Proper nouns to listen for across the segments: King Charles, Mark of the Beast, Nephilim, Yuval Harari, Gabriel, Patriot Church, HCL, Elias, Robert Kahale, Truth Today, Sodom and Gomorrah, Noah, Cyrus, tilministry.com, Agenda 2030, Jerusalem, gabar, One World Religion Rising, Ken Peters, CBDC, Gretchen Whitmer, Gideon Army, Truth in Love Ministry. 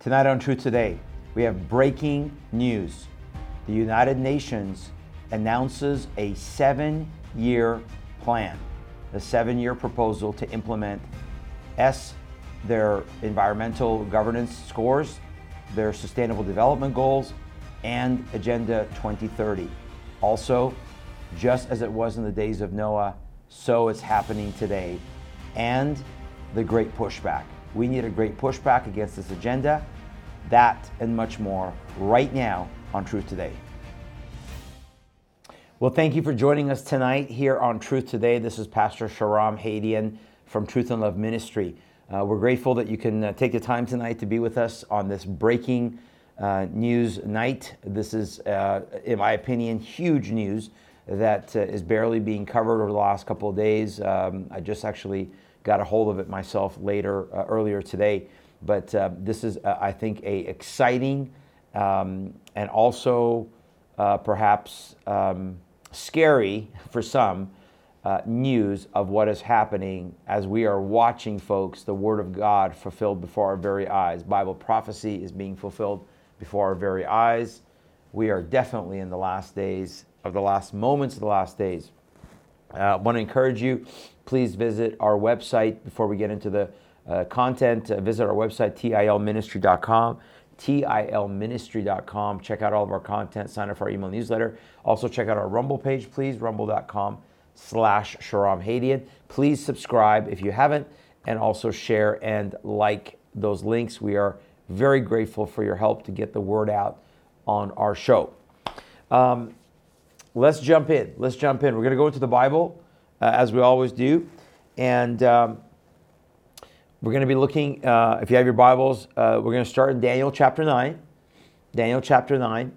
Tonight on Truth Today, we have breaking news. The United Nations announces a 7-year plan, a 7-year proposal to implement their environmental governance scores, their sustainable development goals, and Agenda 2030. Also, just as it was in the days of Noah, so it's happening today. And the Great Pushback. We need a great pushback against this agenda. That and much more right now on Truth Today. Well, thank you for joining us tonight here on Truth Today. This is Pastor Shahram Hadian from Truth in Love Ministry. We're grateful that you can take the time tonight to be with us on this breaking news night. This is, in my opinion, huge news that is barely being covered over the last couple of days. I just actually got a hold of it myself earlier today. But this is, I think, a exciting and also perhaps scary for some news of what is happening as we are watching, folks, the Word of God fulfilled before our very eyes. Bible prophecy is being fulfilled before our very eyes. We are definitely in the last days, of the last moments of the last days. I want to encourage you, please visit our website before we get into the content. Visit our website, tilministry.com. tilministry.com. Check out all of our content. Sign up for our email newsletter. Also check out our Rumble page, please. Rumble.com/Shahram Hadian. Please subscribe if you haven't, and also share and like those links. We are very grateful for your help to get the word out on our show. Let's jump in. We're going to go into the Bible as we always do, and we're going to be looking, if you have your Bibles, we're going to start in Daniel chapter 9. Daniel chapter 9.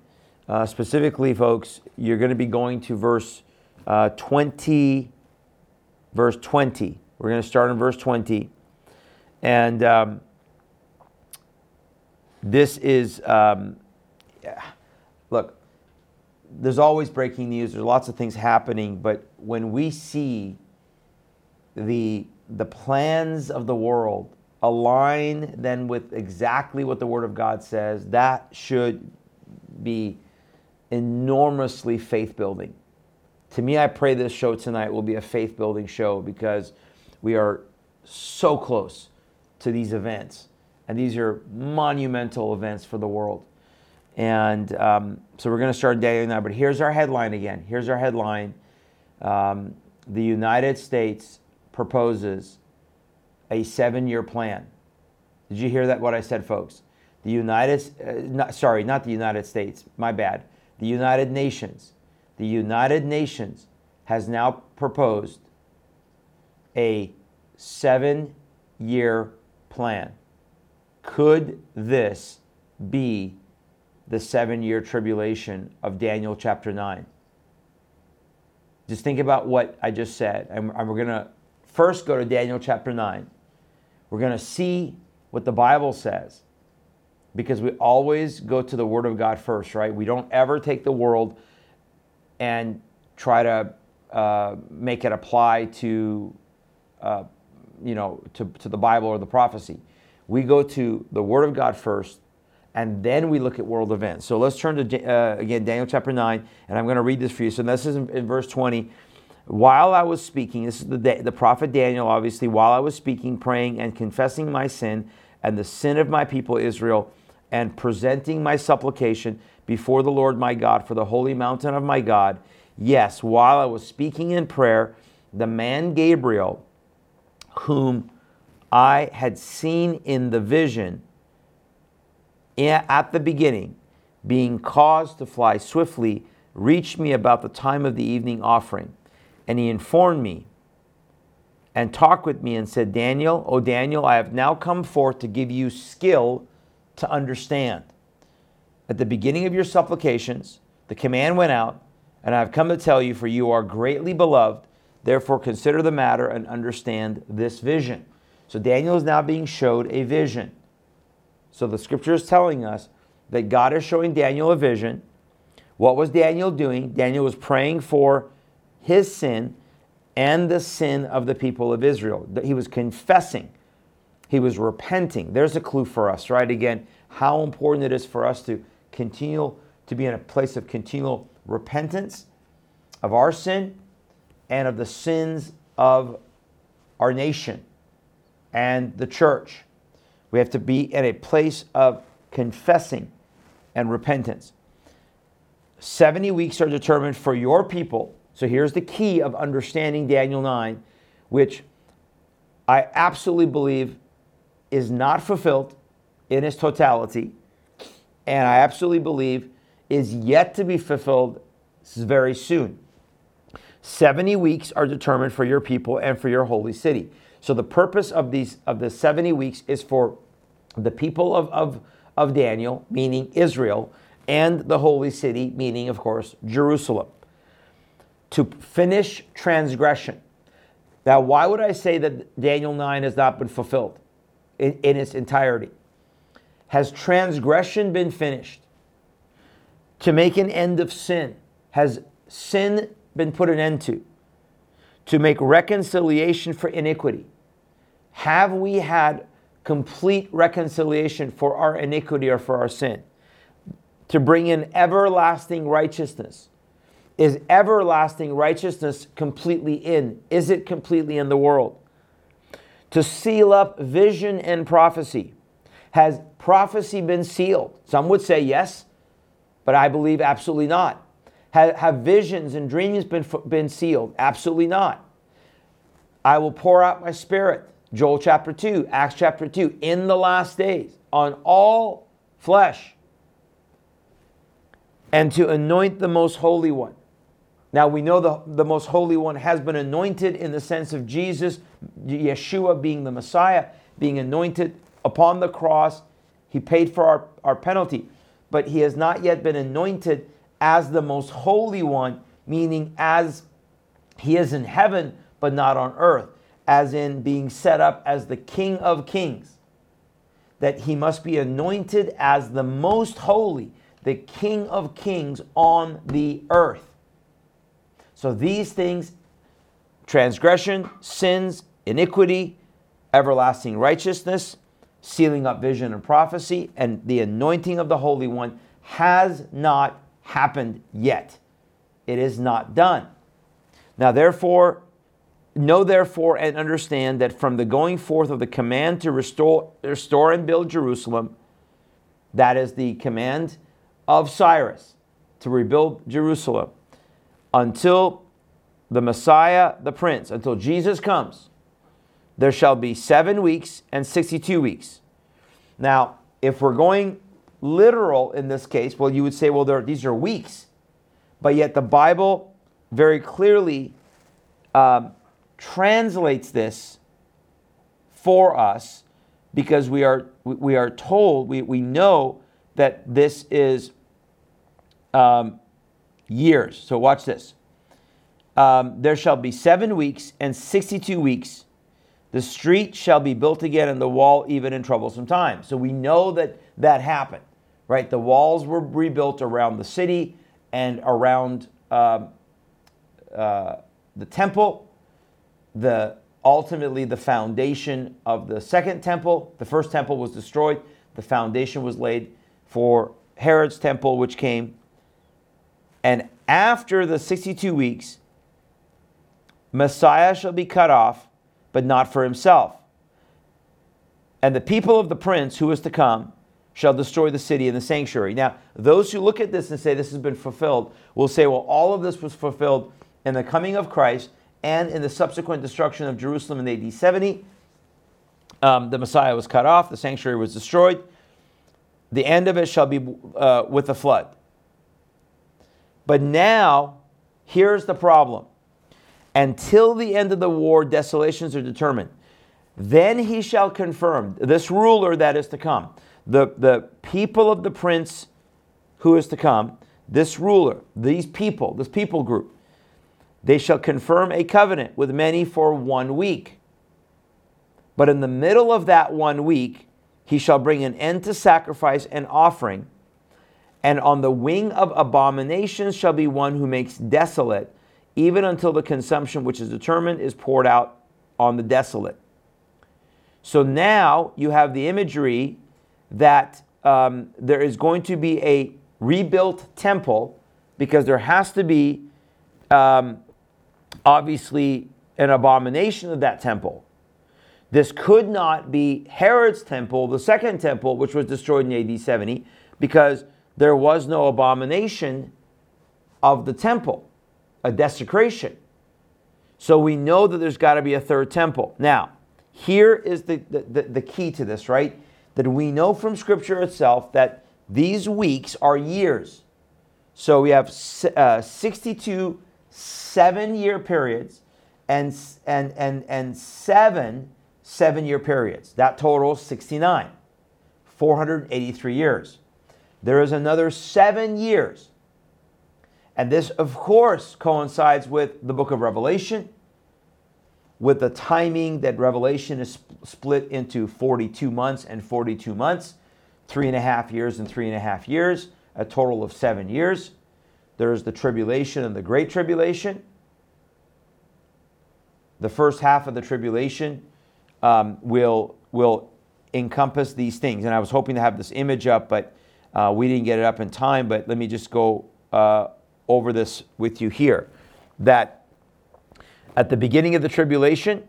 Specifically, folks, you're going to be going to verse 20. Verse 20. We're going to start in verse 20. And this is, look, there's always breaking news. There's lots of things happening. But when we see the plans of the world align then with exactly what the Word of God says, that should be enormously faith-building. To me, I pray this show tonight will be a faith-building show, because we are so close to these events. And these are monumental events for the world. And so we're going to start Daniel now. But here's our headline again. Here's our headline. The United States proposes a 7-year plan. Did you hear that? What I said, folks? The United Nations. The United Nations has now proposed a 7-year plan. Could this be the 7-year tribulation of Daniel chapter 9? Just think about what I just said, and we're going to first go to Daniel chapter 9. We're going to see what the Bible says, because we always go to the Word of God first, right? We don't ever take the world and try to make it apply to, to the Bible or the prophecy. We go to the Word of God first, and then we look at world events. So let's turn to, again, Daniel chapter 9, and I'm going to read this for you. So this is in verse 20. While I was speaking, this is the prophet Daniel, obviously, while I was speaking, praying, and confessing my sin and the sin of my people Israel, and presenting my supplication before the Lord my God for the holy mountain of my God. Yes, while I was speaking in prayer, the man Gabriel, whom I had seen in the vision at the beginning, being caused to fly swiftly, reached me about the time of the evening offering. And he informed me and talked with me and said, Daniel, O Daniel, I have now come forth to give you skill to understand. At the beginning of your supplications, the command went out, and I have come to tell you, for you are greatly beloved. Therefore, consider the matter and understand this vision. So Daniel is now being showed a vision. So the scripture is telling us that God is showing Daniel a vision. What was Daniel doing? Daniel was praying for his sin and the sin of the people of Israel. He was confessing. He was repenting. There's a clue for us, right? Again, how important it is for us to continue to be in a place of continual repentance of our sin and of the sins of our nation and the church. We have to be in a place of confessing and repentance. 70 weeks are determined for your people. So here's the key of understanding Daniel 9, which I absolutely believe is not fulfilled in its totality, and I absolutely believe is yet to be fulfilled very soon. 70 weeks are determined for your people and for your holy city. So the purpose of the 70 weeks is for the people of Daniel, meaning Israel, and the holy city, meaning, of course, Jerusalem, to finish transgression. Now, why would I say that Daniel 9 has not been fulfilled in its entirety? Has transgression been finished? To make an end of sin, has sin been put an end to? To make reconciliation for iniquity, have we had complete reconciliation for our iniquity or for our sin? To bring in everlasting righteousness, is everlasting righteousness completely in? Is it completely in the world? To seal up vision and prophecy, has prophecy been sealed? Some would say yes, but I believe absolutely not. Have visions and dreams been sealed? Absolutely not. I will pour out my spirit, Joel chapter 2, Acts chapter 2, in the last days, on all flesh, and to anoint the most holy one. Now we know the most holy one has been anointed in the sense of Jesus, Yeshua being the Messiah, being anointed upon the cross. He paid for our penalty, but he has not yet been anointed as the most holy one, meaning as he is in heaven, but not on earth, as in being set up as the King of Kings, that he must be anointed as the most holy, the King of Kings on the earth. So these things, transgression, sins, iniquity, everlasting righteousness, sealing up vision and prophecy, and the anointing of the Holy One has not happened yet. It is not done. Now, therefore, know therefore and understand that from the going forth of the command to restore and build Jerusalem, that is the command of Cyrus to rebuild Jerusalem, until the Messiah, the Prince, until Jesus comes, there shall be 7 weeks and 62 weeks. Now, if we're going literal in this case, well, you would say, well, these are weeks. But yet the Bible very clearly translates this for us, because we are told, we know that this is years. So watch this. There shall be 7 weeks and 62 weeks. The street shall be built again and the wall even in troublesome times. So we know that happened, right? The walls were rebuilt around the city and around the temple, ultimately the foundation of the second temple. The first temple was destroyed. The foundation was laid for Herod's temple, which came. And after the 62 weeks, Messiah shall be cut off, but not for himself. And the people of the prince who is to come shall destroy the city and the sanctuary. Now, those who look at this and say this has been fulfilled will say, well, all of this was fulfilled in the coming of Christ and in the subsequent destruction of Jerusalem in AD 70. The Messiah was cut off. The sanctuary was destroyed. The end of it shall be with the flood. But now, here's the problem. Until the end of the war, desolations are determined. Then he shall confirm, this ruler that is to come, the people of the prince who is to come, this ruler, these people, this people group, they shall confirm a covenant with many for 1 week. But in the middle of that 1 week, he shall bring an end to sacrifice and offering. And on the wing of abominations shall be one who makes desolate, even until the consumption which is determined is poured out on the desolate. So now you have the imagery that there is going to be a rebuilt temple, because there has to be obviously an abomination of that temple. This could not be Herod's temple, the second temple, which was destroyed in AD 70, because there was no abomination of the temple, a desecration. So we know that there's got to be a third temple. Now, here is the key to this, right? That we know from Scripture itself that these weeks are years. So we have 62 7-year periods and 7 7-year periods. That totals 69, 483 years. There is another 7 years. And this, of course, coincides with the book of Revelation, with the timing that Revelation is split into 42 months and 42 months, 3.5 years and 3.5 years, a total of 7 years. There's the tribulation and the great tribulation. The first half of the tribulation will encompass these things. And I was hoping to have this image up, but we didn't get it up in time. But let me just go over this with you here. That at the beginning of the tribulation,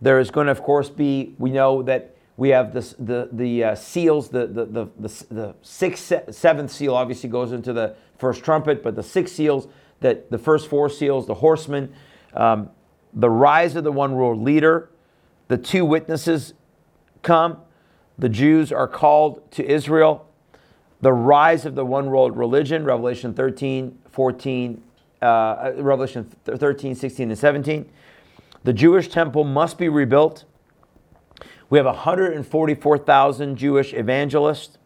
there is going to, of course, be, we know that we have this, the seals, the sixth, seventh seal obviously goes into the first trumpet, but the six seals, that the first four seals, the horsemen, the rise of the one world leader, the two witnesses come, the Jews are called to Israel, the rise of the one world religion, Revelation 13, 16, and 17. The Jewish temple must be rebuilt. We have 144,000 Jewish evangelists.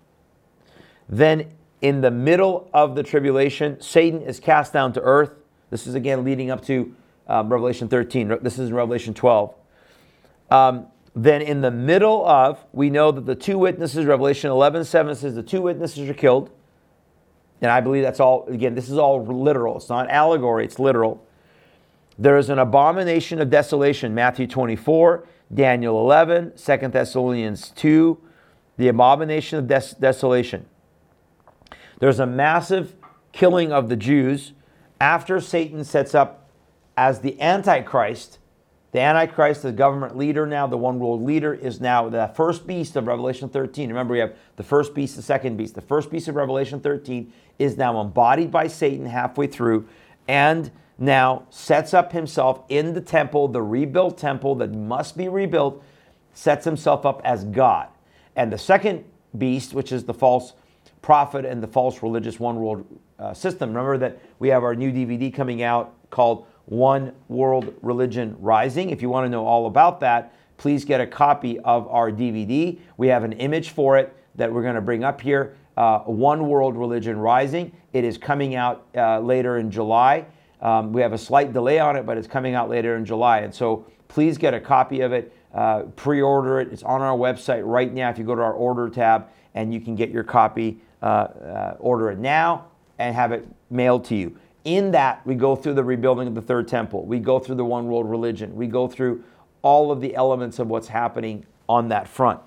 Then in the middle of the tribulation, Satan is cast down to earth. This is again leading up to Revelation 13. This is in Revelation 12. Then in the middle of, we know that the two witnesses, Revelation 11:7 says the two witnesses are killed. And I believe that's all, again, this is all literal. It's not allegory, it's literal. There is an abomination of desolation, Matthew 24, Daniel 11, 2 Thessalonians 2, the abomination of desolation. There's a massive killing of the Jews after Satan sets up as the Antichrist. The Antichrist, the government leader now, the one world leader, is now the first beast of Revelation 13. Remember, we have the first beast, the second beast. The first beast of Revelation 13 is now embodied by Satan halfway through and now sets up himself in the temple, the rebuilt temple that must be rebuilt, sets himself up as God. And the second beast, which is the false prophet and the false religious one world system. Remember that we have our new DVD coming out called One World Religion Rising. If you want to know all about that, please get a copy of our DVD. We have an image for it that we're going to bring up here, One World Religion Rising. It is coming out later in July. We have a slight delay on it, but it's coming out later in July. And so please get a copy of it, pre-order it. It's on our website right now. If you go to our order tab, and you can get your copy, order it now, and have it mailed to you. In that, we go through the rebuilding of the third temple. We go through the one world religion. We go through all of the elements of what's happening on that front.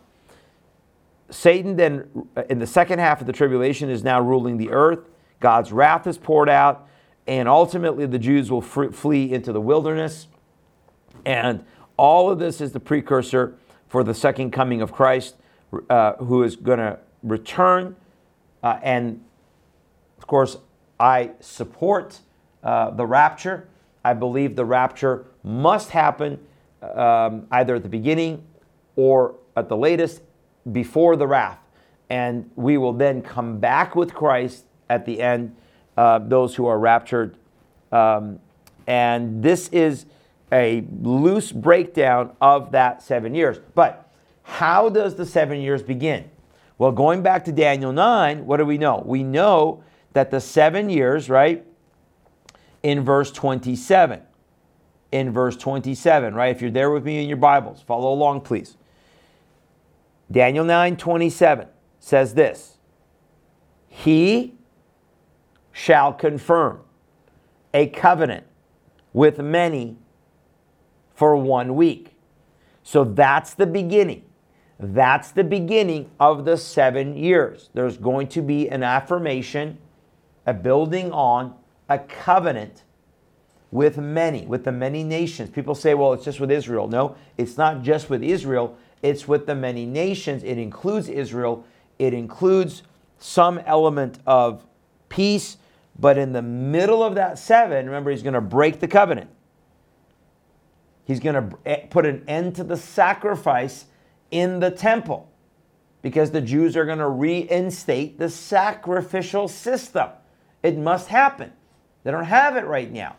Satan then, in the second half of the tribulation, is now ruling the earth. God's wrath is poured out, and ultimately the Jews will flee into the wilderness. And all of this is the precursor for the second coming of Christ, who is going to return. And, of course, I support the rapture. I believe the rapture must happen either at the beginning or at the latest before the wrath. And we will then come back with Christ at the end, those who are raptured. And this is a loose breakdown of that 7 years. But how does the 7 years begin? Well, going back to Daniel 9, what do we know? We know that the 7 years, right, in verse 27. In verse 27, right? If you're there with me in your Bibles, follow along, please. Daniel 9:27 says this: He shall confirm a covenant with many for 1 week. So that's the beginning. That's the beginning of the 7 years. There's going to be an affirmation, a building on, a covenant with the many nations. People say, well, it's just with Israel. No, it's not just with Israel. It's with the many nations. It includes Israel. It includes some element of peace. But in the middle of that seven, remember, he's going to break the covenant. He's going to put an end to the sacrifice in the temple, because the Jews are going to reinstate the sacrificial system. It must happen. They don't have it right now.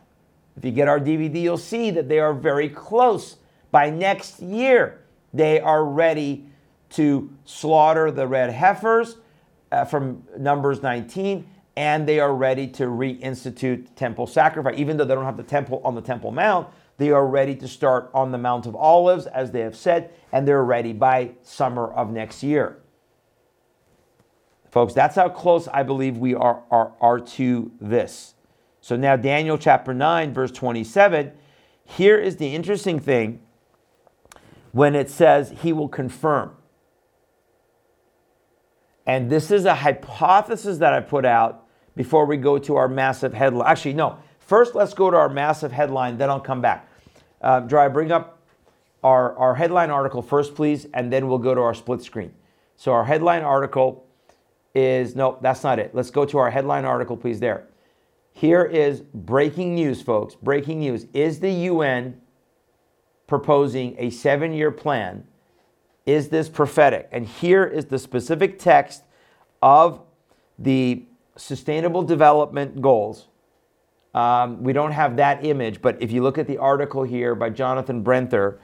If you get our DVD, you'll see that they are very close. By next year, they are ready to slaughter the red heifers from Numbers 19, and they are ready to reinstitute temple sacrifice. Even though they don't have the temple on the Temple Mount, they are ready to start on the Mount of Olives, as they have said, and they're ready by summer of next year. Folks, that's how close I believe we are to this. So now Daniel chapter 9, verse 27, here is the interesting thing when it says he will confirm. And this is a hypothesis that I put out before we go to our massive headline. Actually, no. First, let's go to our massive headline, then I'll come back. Dry, bring up our headline article first, please, and then we'll go to our split screen. So our headline article is, no, that's not it. Let's go to our headline article, please, there. Here is breaking news, folks. Breaking news. Is the UN proposing a 7-year plan? Is this prophetic? And here is the specific text of the Sustainable Development Goals. We don't have that image, but if you look at the article here by Jonathan Brenther,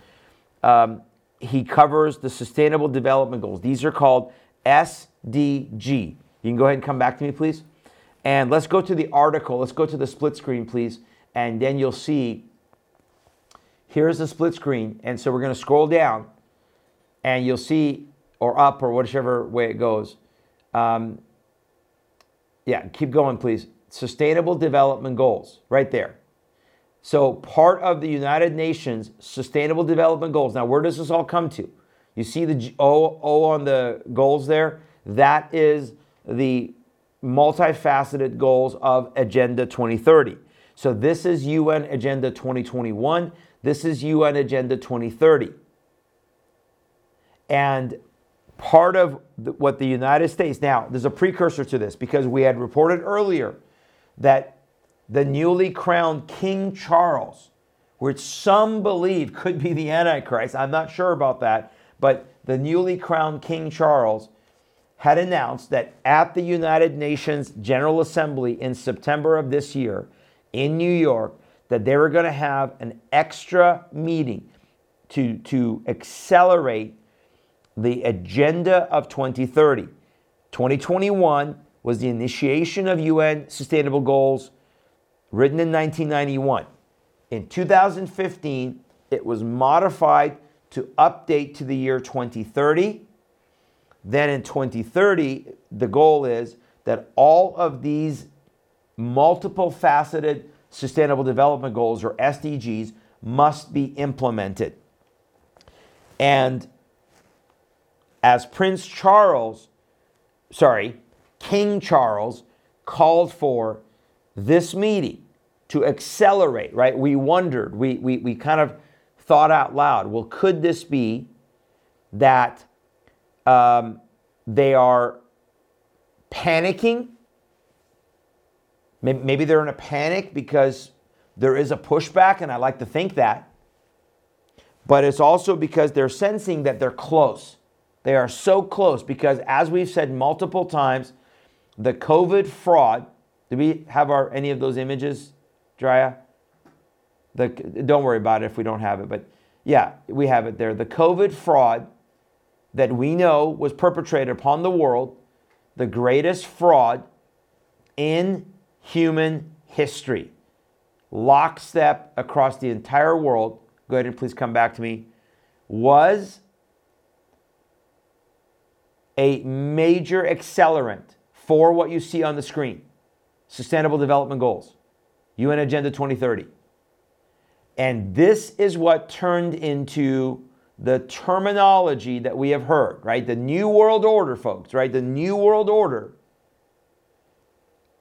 he covers the Sustainable Development Goals. These are called SDG. You can go ahead and come back to me, please. And let's go to the article. Let's go to the split screen, please. And then you'll see, here's the split screen. And so we're going to scroll down and you'll see, or up, or whichever way it goes. Yeah, keep going, please. Sustainable Development Goals, right there. So part of the United Nations Sustainable Development Goals. Now, where does this all come to? You see the O on the goals there? That is the multifaceted goals of Agenda 2030. So this is UN Agenda 2021. This is UN Agenda 2030. And part of what the United States, now, there's a precursor to this, because we had reported earlier that the newly crowned King Charles, which some believe could be the Antichrist, I'm not sure about that, but the newly crowned King Charles had announced that at the United Nations General Assembly in September of this year in New York, that they were going to have an extra meeting to accelerate the agenda of 2030. 2021 was the initiation of UN Sustainable Goals, written in 1991. In 2015, it was modified to update to the year 2030. Then in 2030, the goal is that all of these multiple faceted Sustainable Development Goals, or SDGs, must be implemented. And as King Charles called for this meeting to accelerate, right? We wondered, we kind of thought out loud, well, could this be that they are panicking? Maybe they're in a panic because there is a pushback, and I like to think that. But it's also because they're sensing that they're close. They are so close because, as we've said multiple times, the COVID fraud. Do we have any of those images, Drya? Don't worry about it if we don't have it. But yeah, we have it there. The COVID fraud that we know was perpetrated upon the world, the greatest fraud in human history. Lockstep across the entire world. Go ahead and please come back to me. Was a major accelerant for what you see on the screen, Sustainable Development Goals, UN Agenda 2030. And this is what turned into the terminology that we have heard, right? The New World Order, folks, right? The New World Order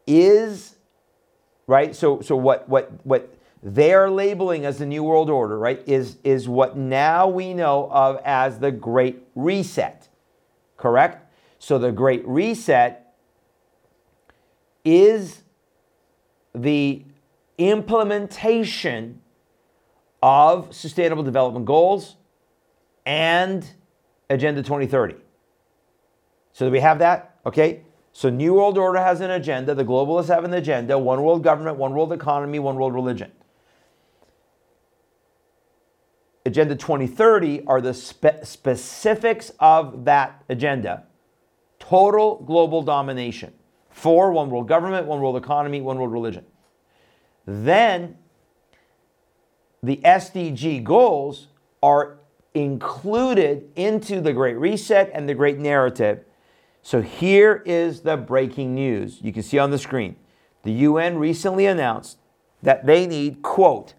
is, right? So what they are labeling as the New World Order, right, is what now we know of as the Great Reset, correct? So the Great Reset is the implementation of Sustainable Development Goals and Agenda 2030. So do we have that? Okay. So New World Order has an agenda. The globalists have an agenda. One world government, one world economy, one world religion. Agenda 2030 are the specifics of that agenda. Total global domination. For one world government, one world economy, one world religion. Then the SDG goals are included into the Great Reset and the Great Narrative. So here is the breaking news. You can see on the screen. The UN recently announced that they need, quote,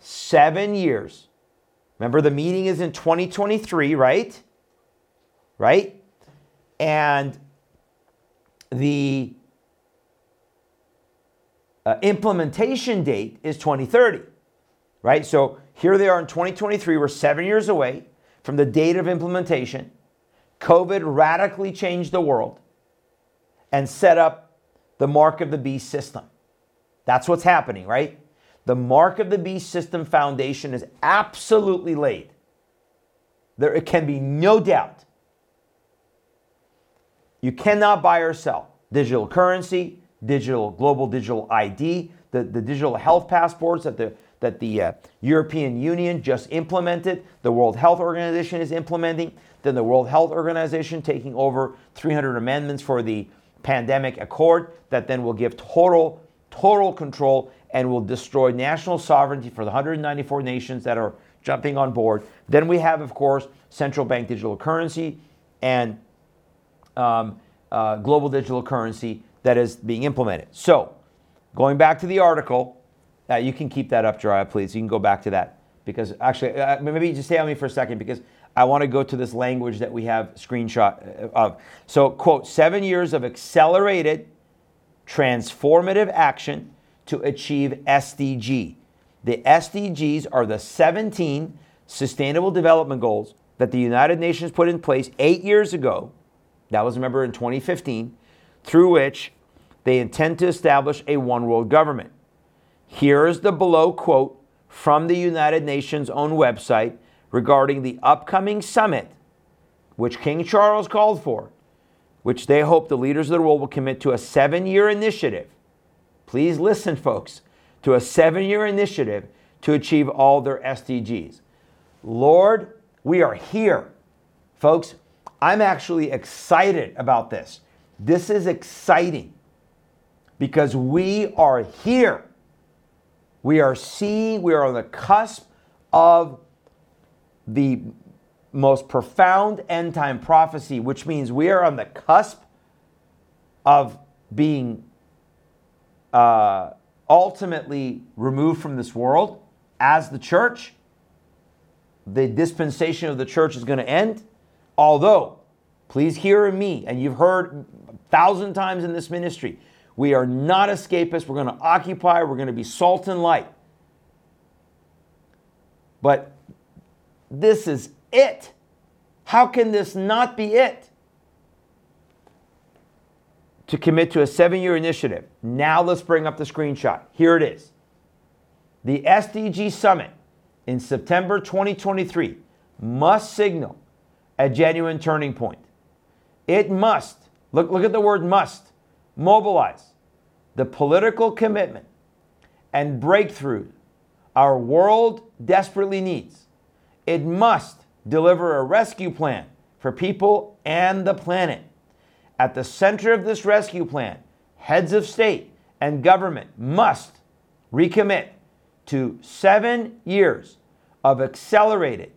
7 years. Remember, the meeting is in 2023, right? Right? And the implementation date is 2030, right? So here they are in 2023. We're 7 years away from the date of implementation. COVID radically changed the world and set up the Mark of the Beast system. That's what's happening, right? The Mark of the Beast system foundation is absolutely laid. There can be no doubt. You cannot buy or sell digital currency, global digital ID, the digital health passports that the European Union just implemented, the World Health Organization is implementing, then the World Health Organization taking over 300 amendments for the pandemic accord that then will give total control and will destroy national sovereignty for the 194 nations that are jumping on board. Then we have, of course, central bank digital currency and global digital currency that is being implemented. So, going back to the article, you can keep that up, Jariah, please. You can go back to that because actually, maybe just stay on me for a second because I want to go to this language that we have screenshot of. So, quote, 7 years of accelerated transformative action to achieve SDG. The SDGs are the 17 Sustainable Development Goals that the United Nations put in place 8 years ago. That was, remember, in 2015, through which they intend to establish a one-world government. Here is the below quote from the United Nations' own website regarding the upcoming summit, which King Charles called for, which they hope the leaders of the world will commit to a 7-year initiative. Please listen, folks, to a 7-year initiative to achieve all their SDGs. Lord, we are here, folks. I'm actually excited about this. This is exciting because we are here. We are seeing, we are on the cusp of the most profound end time prophecy, which means we are on the cusp of being ultimately removed from this world as the church. The dispensation of the church is going to end. Although, please hear me, and you've heard 1,000 times in this ministry, we are not escapists. We're going to occupy. We're going to be salt and light. But this is it. How can this not be it? To commit to a 7-year initiative. Now let's bring up the screenshot. Here it is. The SDG Summit in September 2023 must signal a genuine turning point. It must, look at the word must, mobilize the political commitment and breakthrough our world desperately needs. It must deliver a rescue plan for people and the planet. At the center of this rescue plan, heads of state and government must recommit to 7 years of accelerated,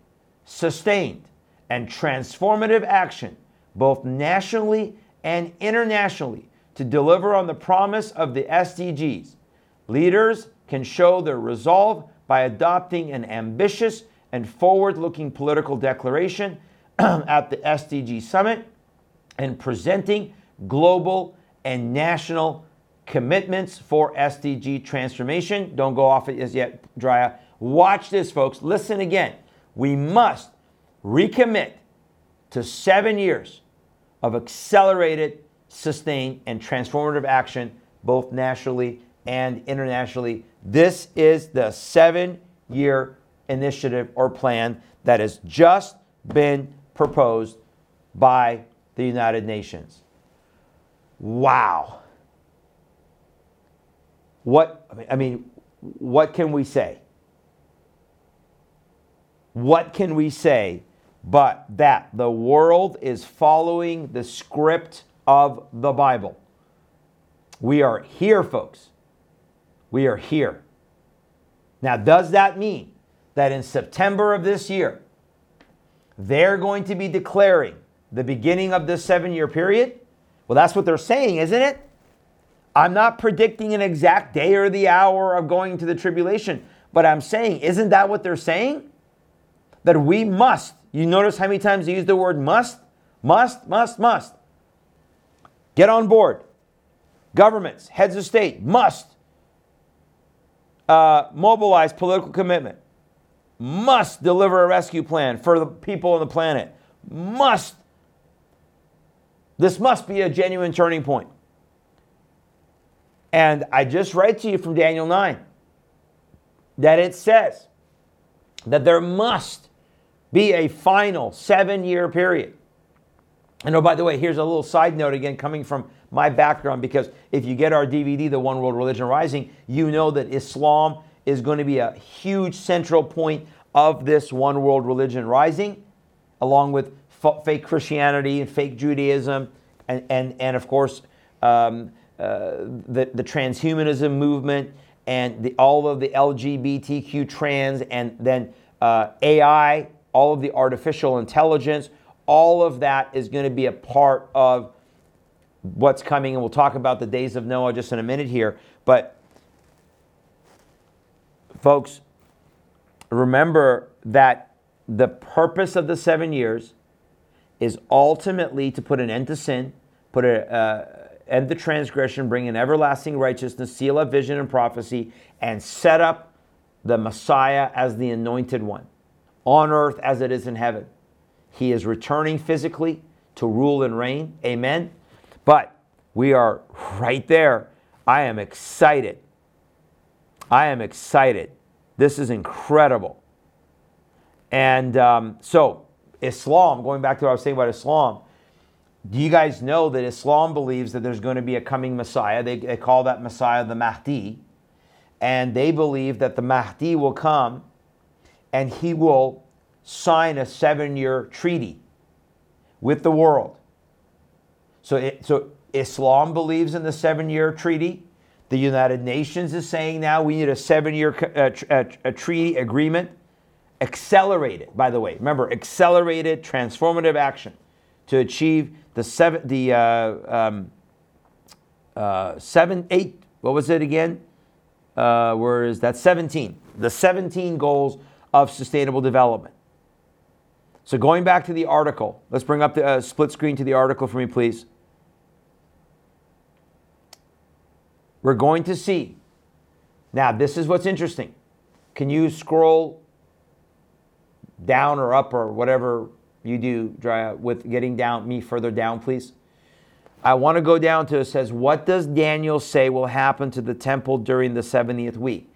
sustained, and transformative action, both nationally and internationally, to deliver on the promise of the SDGs. Leaders can show their resolve by adopting an ambitious and forward-looking political declaration at the SDG Summit, and presenting global and national commitments for SDG transformation. Don't go off it as yet, Drya. Watch this, folks. Listen again. We must recommit to 7 years of accelerated, sustained, and transformative action, both nationally and internationally. This is the 7-year initiative or plan that has just been proposed by the United Nations. Wow. What can we say? What can we say but that the world is following the script of the Bible? We are here, folks. We are here. Now, does that mean that in September of this year, they're going to be declaring the beginning of this 7-year period? Well, that's what they're saying, isn't it? I'm not predicting an exact day or the hour of going to the tribulation, but I'm saying, isn't that what they're saying? That we must. You notice how many times they use the word must. Get on board. Governments, heads of state must mobilize political commitment, must deliver a rescue plan for the people on the planet, must. This must be a genuine turning point. And I just read to you from Daniel 9 that it says that there must be a final 7-year period. And oh, by the way, here's a little side note again coming from my background, because if you get our DVD, The One World Religion Rising, you know that Islam is going to be a huge central point of this One World Religion Rising, along with fake Christianity and fake Judaism and of course, the transhumanism movement and all of the LGBTQ trans, and then AI, all of the artificial intelligence, all of that is going to be a part of what's coming. And we'll talk about the days of Noah just in a minute here. But folks, remember that the purpose of the 7 years is ultimately to put an end to sin, put end the transgression, bring in everlasting righteousness, seal up vision and prophecy, and set up the Messiah as the anointed one, on earth as it is in heaven. He is returning physically to rule and reign. Amen. But we are right there. I am excited. I am excited. This is incredible. And so Islam, going back to what I was saying about Islam, do you guys know that Islam believes that there's going to be a coming Messiah? They call that Messiah the Mahdi. And they believe that the Mahdi will come and he will sign a 7-year treaty with the world. So Islam believes in the 7-year treaty. The United Nations is saying now we need a 7-year treaty agreement. Accelerated, by the way. Remember, accelerated transformative action to achieve the 7, 8, what was it again? 17. The 17 goals of sustainable development. So going back to the article, let's bring up the split screen to the article for me, please. We're going to see. Now, this is what's interesting. Can you scroll down or up or whatever you do, Drya, with getting down, me further down, please? I want to go down to, it says, what does Daniel say will happen to the temple during the 70th week?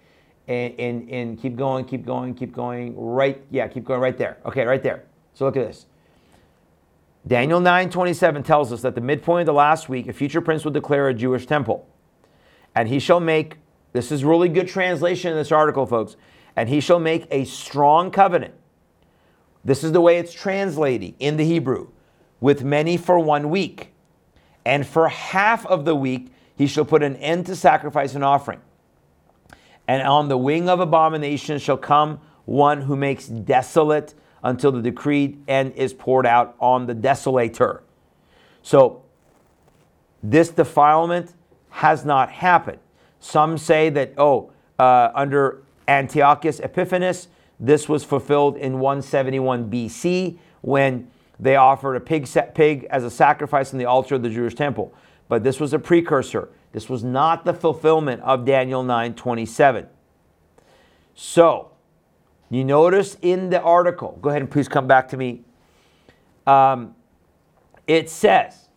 And keep going. Keep going right there. Okay, right there. So look at this. Daniel 9:27 tells us that the midpoint of the last week, a future prince will declare a Jewish temple. And he shall make, this is really good translation in this article, folks. And he shall make a strong covenant. This is the way it's translated in the Hebrew. With many for 1 week. And for half of the week, he shall put an end to sacrifice and offering. And on the wing of abomination shall come one who makes desolate until the decreed end is poured out on the desolator. So this defilement has not happened. Some say that, under Antiochus Epiphanes, This was fulfilled in 171 BC when they offered a pig as a sacrifice on the altar of the Jewish temple. But this was a precursor. This was not the fulfillment of Daniel 9:27. So, you notice in the article, go ahead and please come back to me. It says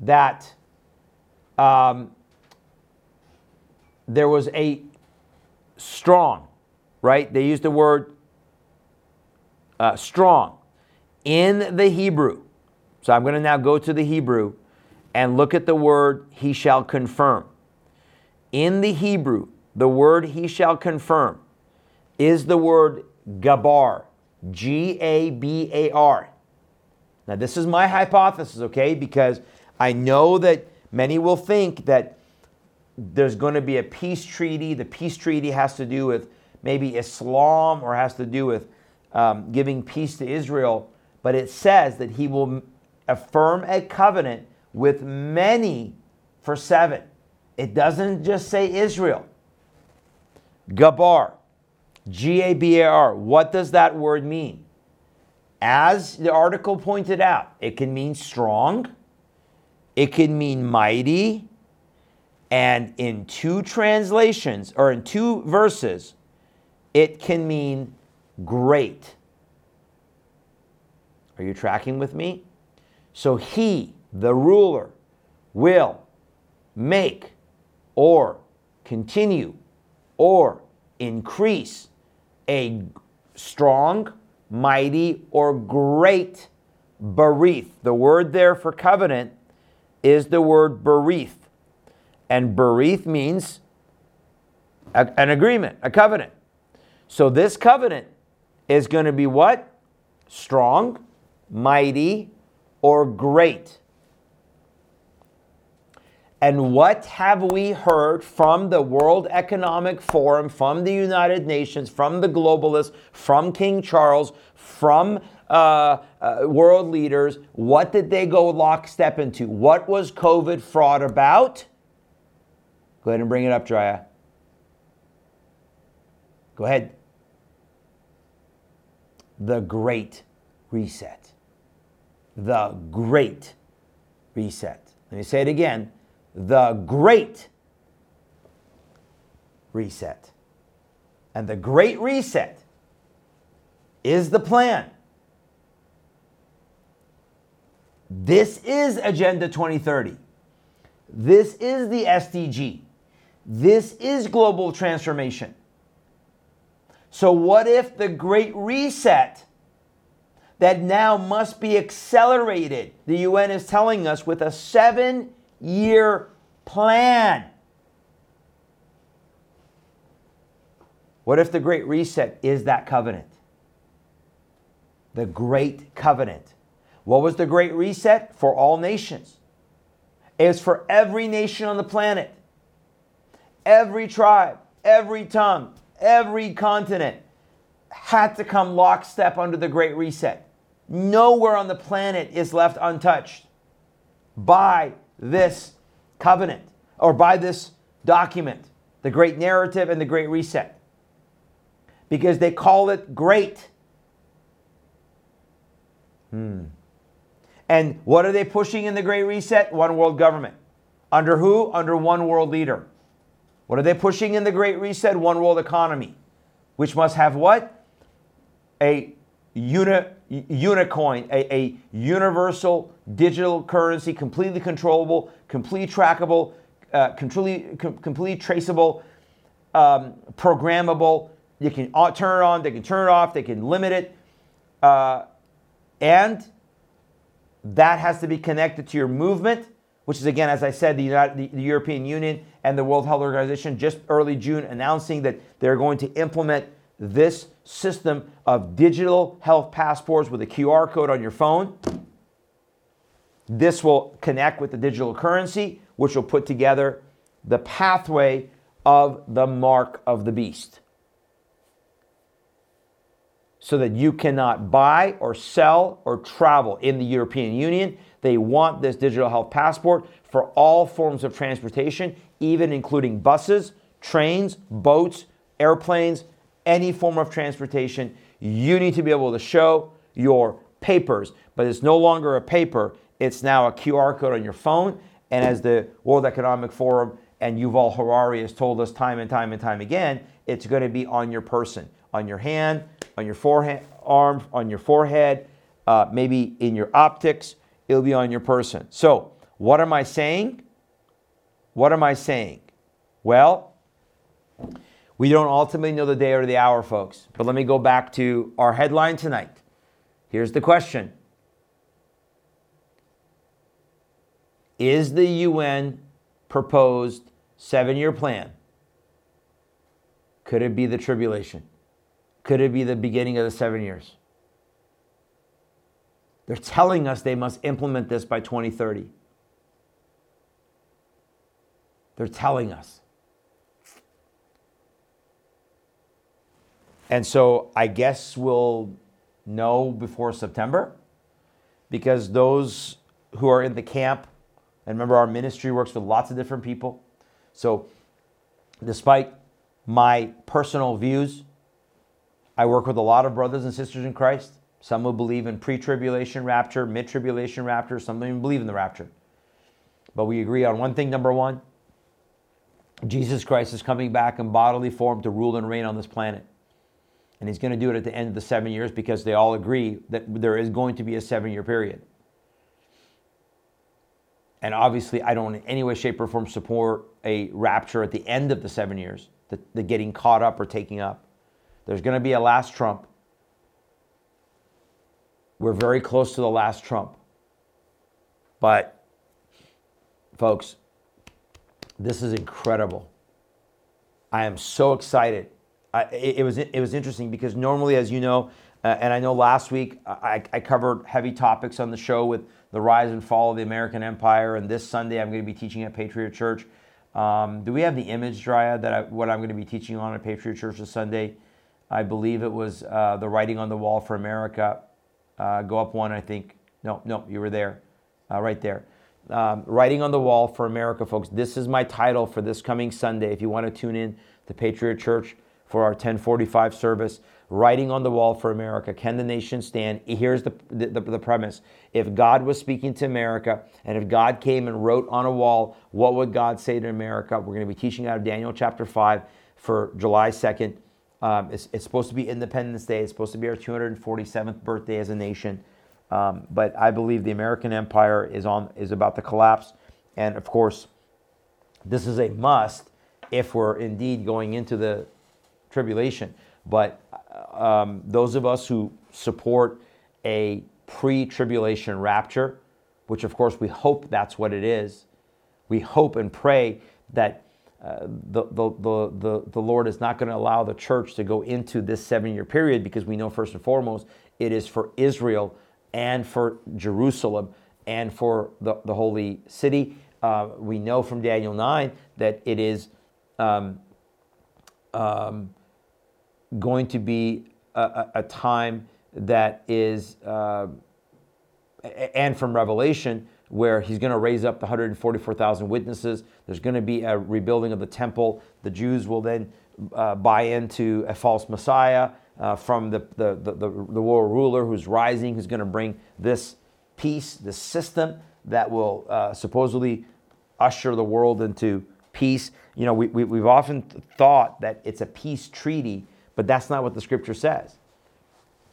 that there was a strong, right? They used the word strong in the Hebrew. So I'm going to now go to the Hebrew and look at the word he shall confirm. In the Hebrew, the word he shall confirm is the word gabar, G-A-B-A-R. Now, this is my hypothesis, okay? Because I know that many will think that there's going to be a peace treaty. The peace treaty has to do with maybe Islam or has to do with giving peace to Israel. But it says that he will affirm a covenant with many for 7. It doesn't just say Israel. Gabar, G-A-B-A-R. What does that word mean? As the article pointed out, it can mean strong, it can mean mighty, and in two translations, or in two verses, it can mean great. Are you tracking with me? So he, the ruler, will make or continue or increase a strong, mighty, or great berith. The word there for covenant is the word berith. And berith means an agreement, a covenant. So this covenant is going to be what? Strong, mighty, or great. And what have we heard from the World Economic Forum, from the United Nations, from the globalists, from King Charles, from world leaders? What did they go lockstep into? What was COVID fraud about? Go ahead and bring it up, Drya. Go ahead. The Great Reset. The Great Reset. Let me say it again. The Great Reset. And the Great Reset is the plan. This is Agenda 2030. This is the SDG. This is global transformation. So what if the Great Reset that now must be accelerated, the UN is telling us, with a 7-year plan. What if the Great Reset is that covenant? The Great Covenant. What was the Great Reset? For all nations. It was for every nation on the planet. Every tribe, every tongue, every continent had to come lockstep under the Great Reset. Nowhere on the planet is left untouched by this covenant, or by this document, the Great Narrative and the Great Reset, because they call it great. And what are they pushing in the Great Reset? One world government. Under who? Under one world leader. What are they pushing in the Great Reset? One world economy, which must have what? A unicoin, a universal digital currency, completely controllable, completely trackable, completely traceable, programmable. They can turn it on, they can turn it off, they can limit it. And that has to be connected to your movement, which is, again, as I said, the European Union and the World Health Organization just early June announcing that they're going to implement this system of digital health passports with a QR code on your phone. This will connect with the digital currency, which will put together the pathway of the Mark of the Beast, so that you cannot buy or sell or travel in the European Union. They want this digital health passport for all forms of transportation, even including buses, trains, boats, airplanes, any form of transportation, you need to be able to show your papers. But it's no longer a paper. It's now a QR code on your phone. And as the World Economic Forum and Yuval Harari has told us time and time and time again, it's going to be on your person, on your hand, on your forearm, on your forehead, maybe in your optics. It'll be on your person. So what am I saying? What am I saying? Well, we don't ultimately know the day or the hour, folks. But let me go back to our headline tonight. Here's the question. Is the UN proposed 7-year plan? Could it be the tribulation? Could it be the beginning of the 7 years? They're telling us they must implement this by 2030. They're telling us. And so I guess we'll know before September, because those who are in the camp, and remember our ministry works with lots of different people. So despite my personal views, I work with a lot of brothers and sisters in Christ. Some will believe in pre-tribulation rapture, mid-tribulation rapture. Some don't even believe in the rapture. But we agree on one thing, number one. Jesus Christ is coming back in bodily form to rule and reign on this planet. And he's going to do it at the end of the 7 years, because they all agree that there is going to be a 7-year period. And obviously, I don't in any way, shape, or form support a rapture at the end of the 7 years, the getting caught up or taking up. There's going to be a last trump. We're very close to the last trump. But, folks, this is incredible. I am so excited. It was interesting because normally, as you know, and I know last week I covered heavy topics on the show with the rise and fall of the American Empire, and this Sunday I'm going to be teaching at Patriot Church. Do we have the image, Drya, what I'm going to be teaching on at Patriot Church this Sunday? I believe it was the writing on the wall for America. Go up one, I think. No, you were there. Right there. Writing on the wall for America, folks. This is my title for this coming Sunday. If you want to tune in to Patriot Church for our 10:45 service, Writing on the Wall for America. Can the nation stand? Here's the premise. If God was speaking to America, and if God came and wrote on a wall, what would God say to America? We're going to be teaching out of Daniel chapter 5 for July 2nd. It's supposed to be Independence Day. It's supposed to be our 247th birthday as a nation. But I believe the American Empire is about to collapse. And of course, this is a must if we're indeed going into the tribulation. But those of us who support a pre-tribulation rapture, which of course we hope that's what it is, we hope and pray that the Lord is not going to allow the church to go into this 7-year period, because we know first and foremost it is for Israel and for Jerusalem and for the holy city. We know from Daniel 9 that it is going to be a time that is, and from Revelation, where he's going to raise up the 144,000 witnesses. There's going to be a rebuilding of the temple. The Jews will then buy into a false Messiah from the world ruler who's rising, who's going to bring this peace, this system that will supposedly usher the world into peace. You know, we've often thought that it's a peace treaty, but that's not what the scripture says.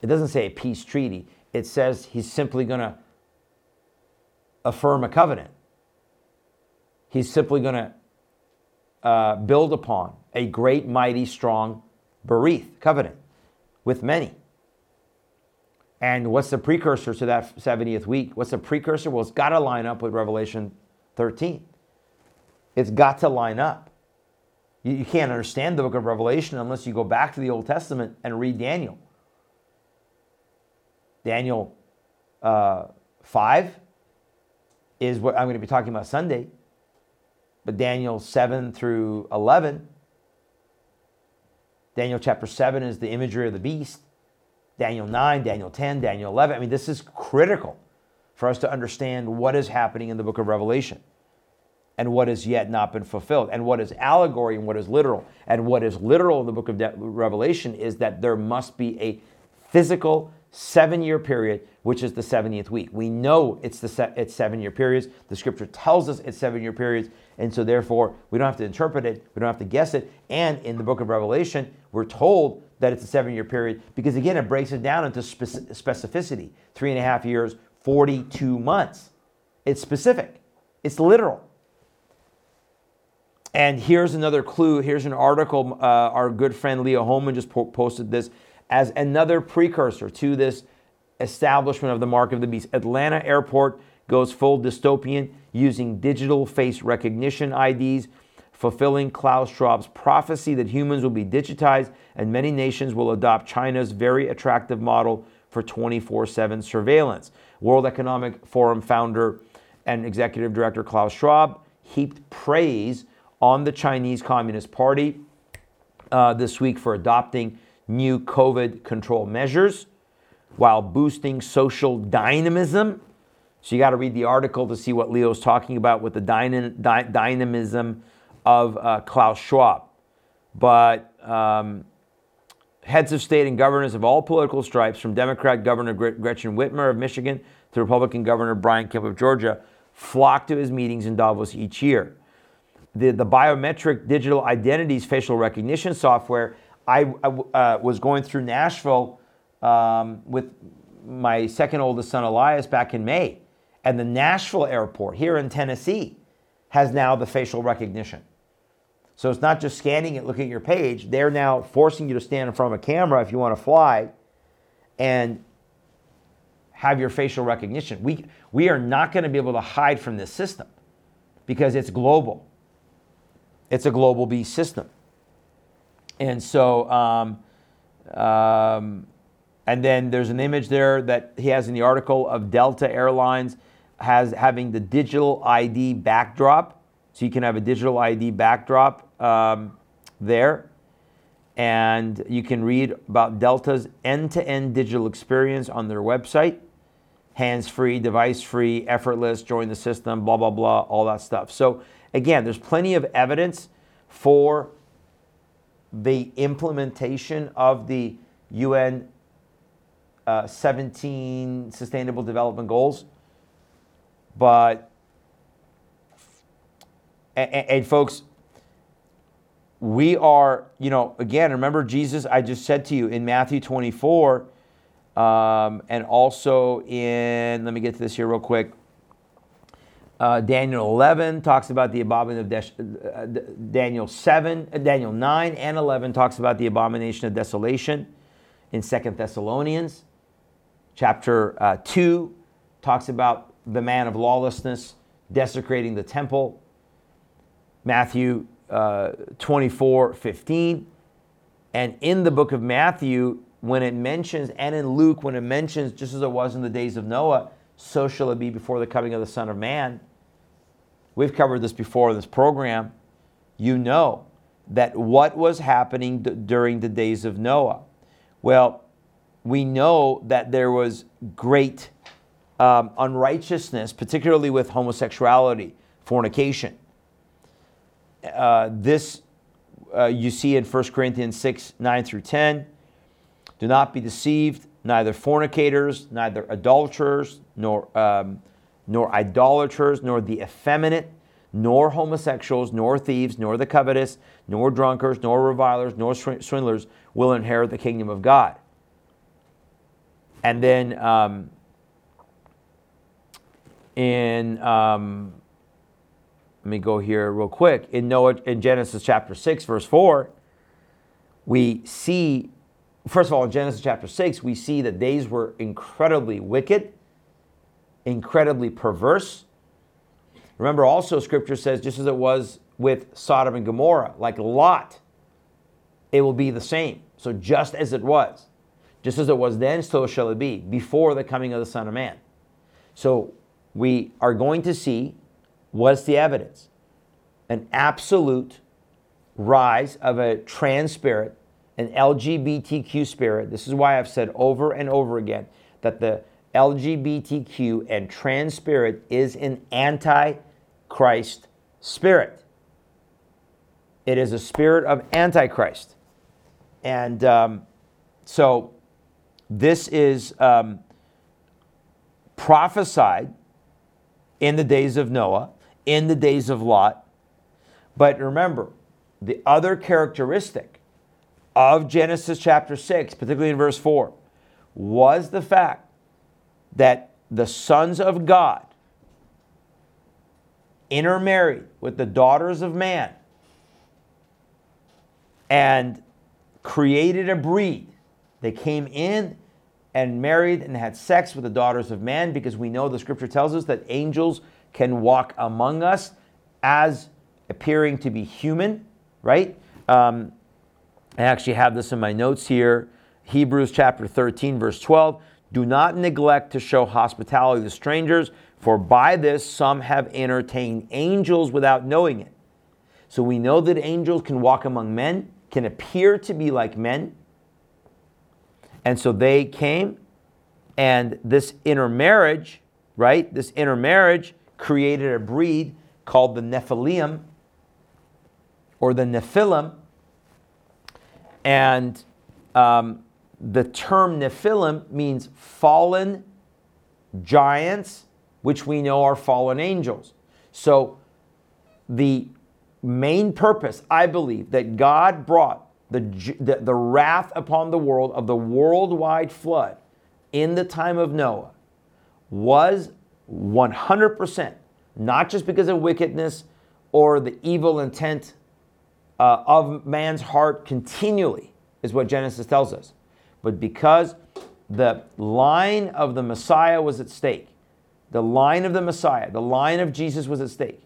It doesn't say a peace treaty. It says he's simply going to affirm a covenant. He's simply going to build upon a great, mighty, strong, bereath covenant with many. And what's the precursor to that 70th week? What's the precursor? Well, it's got to line up with Revelation 13. It's got to line up. You can't understand the book of Revelation unless you go back to the Old Testament and read Daniel. Daniel 5 is what I'm going to be talking about Sunday. But Daniel 7 through 11, Daniel chapter 7 is the imagery of the beast. Daniel 9, Daniel 10, Daniel 11. I mean, this is critical for us to understand what is happening in the book of Revelation. and what has yet not been fulfilled, and what is allegory and what is literal. And what is literal in the book of Revelation is that there must be a physical 7-year period, which is the 70th week. We know it's 7-year periods. The scripture tells us it's 7-year periods. And so therefore, we don't have to interpret it. We don't have to guess it. And in the book of Revelation, we're told that it's a 7-year period because, again, it breaks it down into specificity. 3.5 years, 42 months. It's specific. It's literal. And here's another clue. Here's an article. Our good friend Leo Holman just posted this as another precursor to this establishment of the Mark of the Beast. Atlanta Airport goes full dystopian using digital face recognition IDs, fulfilling Klaus Schwab's prophecy that humans will be digitized and many nations will adopt China's very attractive model for 24/7 surveillance. World Economic Forum founder and executive director Klaus Schwab heaped praise on the Chinese Communist Party this week for adopting new COVID control measures while boosting social dynamism. So you got to read the article to see what Leo's talking about with the dynamism of Klaus Schwab. But heads of state and governors of all political stripes, from Democrat Governor Gretchen Whitmer of Michigan to Republican Governor Brian Kemp of Georgia, flock to his meetings in Davos each year. The biometric digital identities facial recognition software, I was going through Nashville with my second oldest son, Elias, back in May. And the Nashville airport here in Tennessee has now the facial recognition. So it's not just scanning it, looking at your page. They're now forcing you to stand in front of a camera if you want to fly and have your facial recognition. We are not going to be able to hide from this system because it's global. It's a global beast system. And so, and then there's an image there that he has in the article of Delta Airlines having the digital ID backdrop. So you can have a digital ID backdrop there. And you can read about Delta's end-to-end digital experience on their website. Hands-free, device-free, effortless, join the system, blah, blah, blah, all that stuff. So again, there's plenty of evidence for the implementation of the UN 17 Sustainable Development Goals. But, and folks, we are, you know, again, remember Jesus, I just said to you in Matthew 24, and also in, let me get to this here real quick. Daniel 11 talks about the abomination of Daniel 7, Daniel 9 and 11 talks about the abomination of desolation. In 2 Thessalonians, chapter 2 talks about the man of lawlessness desecrating the temple. Matthew 24:15, and in the book of Matthew, when it mentions, and in Luke, when it mentions, just as it was in the days of Noah, so shall it be before the coming of the Son of Man. We've covered this before in this program. You know that what was happening during the days of Noah. Well, we know that there was great unrighteousness, particularly with homosexuality, fornication. This you see in 1 Corinthians 6, 9 through 10. Do not be deceived, neither fornicators, neither adulterers, nor idolaters, nor the effeminate, nor homosexuals, nor thieves, nor the covetous, nor drunkards, nor revilers, nor swindlers will inherit the kingdom of God. And then let me go here real quick. In Noah, in Genesis chapter 6, verse 4, we see, first of all, in Genesis chapter 6, we see that days were incredibly wicked, incredibly perverse. Remember also, Scripture says, just as it was with Sodom and Gomorrah, like Lot, it will be the same. So just as it was. Just as it was then, so shall it be, before the coming of the Son of Man. So we are going to see, what's the evidence? An absolute rise of a trans spirit, an LGBTQ spirit. This is why I've said over and over again that the LGBTQ and trans spirit is an anti-Christ spirit. It is a spirit of Antichrist. And so this is prophesied in the days of Noah, in the days of Lot. But remember, the other characteristic of Genesis chapter 6, particularly in verse 4, was the fact that the sons of God intermarried with the daughters of man and created a breed. They came in and married and had sex with the daughters of man, because we know the scripture tells us that angels can walk among us as appearing to be human, right? I actually have this in my notes here. Hebrews chapter 13, verse 12. Do not neglect to show hospitality to strangers, for by this some have entertained angels without knowing it. So we know that angels can walk among men, can appear to be like men. And so they came, and this intermarriage, right? This intermarriage created a breed called the Nephilim, or the Nephilim. And the term Nephilim means fallen giants, which we know are fallen angels. So the main purpose, I believe, that God brought the wrath upon the world of the worldwide flood in the time of Noah was 100%, not just because of wickedness or the evil intent of man's heart continually, is what Genesis tells us, but because the line of the Messiah was at stake. The line of the Messiah, the line of Jesus was at stake.